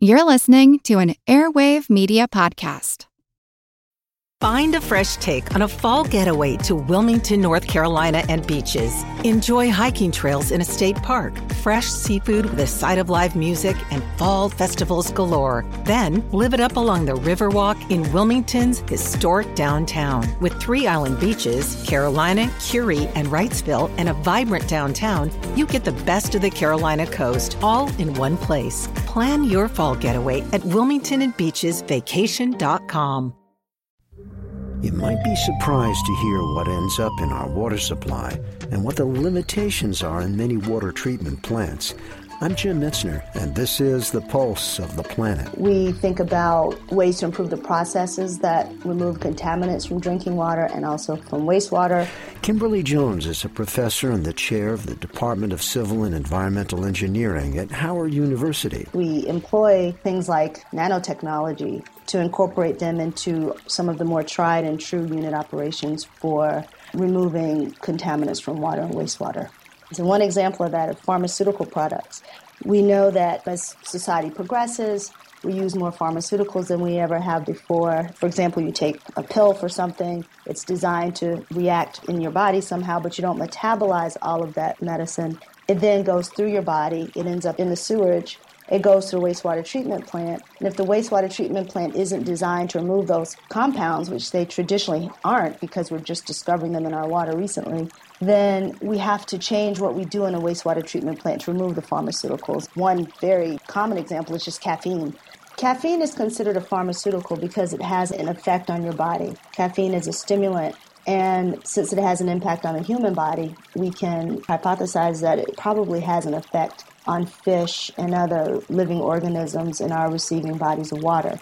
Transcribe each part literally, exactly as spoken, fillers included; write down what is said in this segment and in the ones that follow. You're listening to an Airwave Media Podcast. Find a fresh take on a fall getaway to Wilmington, North Carolina and beaches. Enjoy hiking trails in a state park, fresh seafood with a side of live music, and fall festivals galore. Then, live it up along the Riverwalk in Wilmington's historic downtown. With three island beaches, Carolina, Curie, and Wrightsville, and a vibrant downtown, you get the best of the Carolina coast all in one place. Plan your fall getaway at Wilmington and Beaches Vacation dot com. You might be surprised to hear what ends up in our water supply and what the limitations are in many water treatment plants. I'm Jim Metzner, and this is The Pulse of the Planet. We think about ways to improve the processes that remove contaminants from drinking water and also from wastewater. Kimberly Jones is a professor and the chair of the Department of Civil and Environmental Engineering at Howard University. We employ things like nanotechnology to incorporate them into some of the more tried and true unit operations for removing contaminants from water and wastewater. So one example of that are pharmaceutical products. We know that as society progresses, we use more pharmaceuticals than we ever have before. For example, you take a pill for something, it's designed to react in your body somehow, but you don't metabolize all of that medicine. It then goes through your body, it ends up in the sewage, it goes to a wastewater treatment plant, and if the wastewater treatment plant isn't designed to remove those compounds, which they traditionally aren't because we're just discovering them in our water recently, then we have to change what we do in a wastewater treatment plant to remove the pharmaceuticals. One very common example is just caffeine. Caffeine is considered a pharmaceutical because it has an effect on your body. Caffeine is a stimulant. And since it has an impact on the human body, we can hypothesize that it probably has an effect on fish and other living organisms in our receiving bodies of water.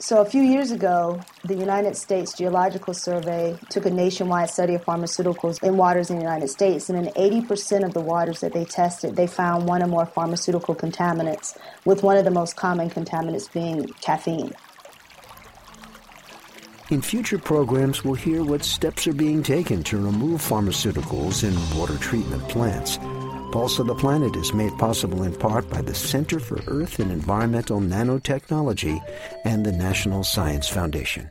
So a few years ago, the United States Geological Survey took a nationwide study of pharmaceuticals in waters in the United States, and in eighty percent of the waters that they tested, they found one or more pharmaceutical contaminants, with one of the most common contaminants being caffeine. In future programs, we'll hear what steps are being taken to remove pharmaceuticals in water treatment plants. Pulse of the Planet is made possible in part by the Center for Earth and Environmental Nanotechnology and the National Science Foundation.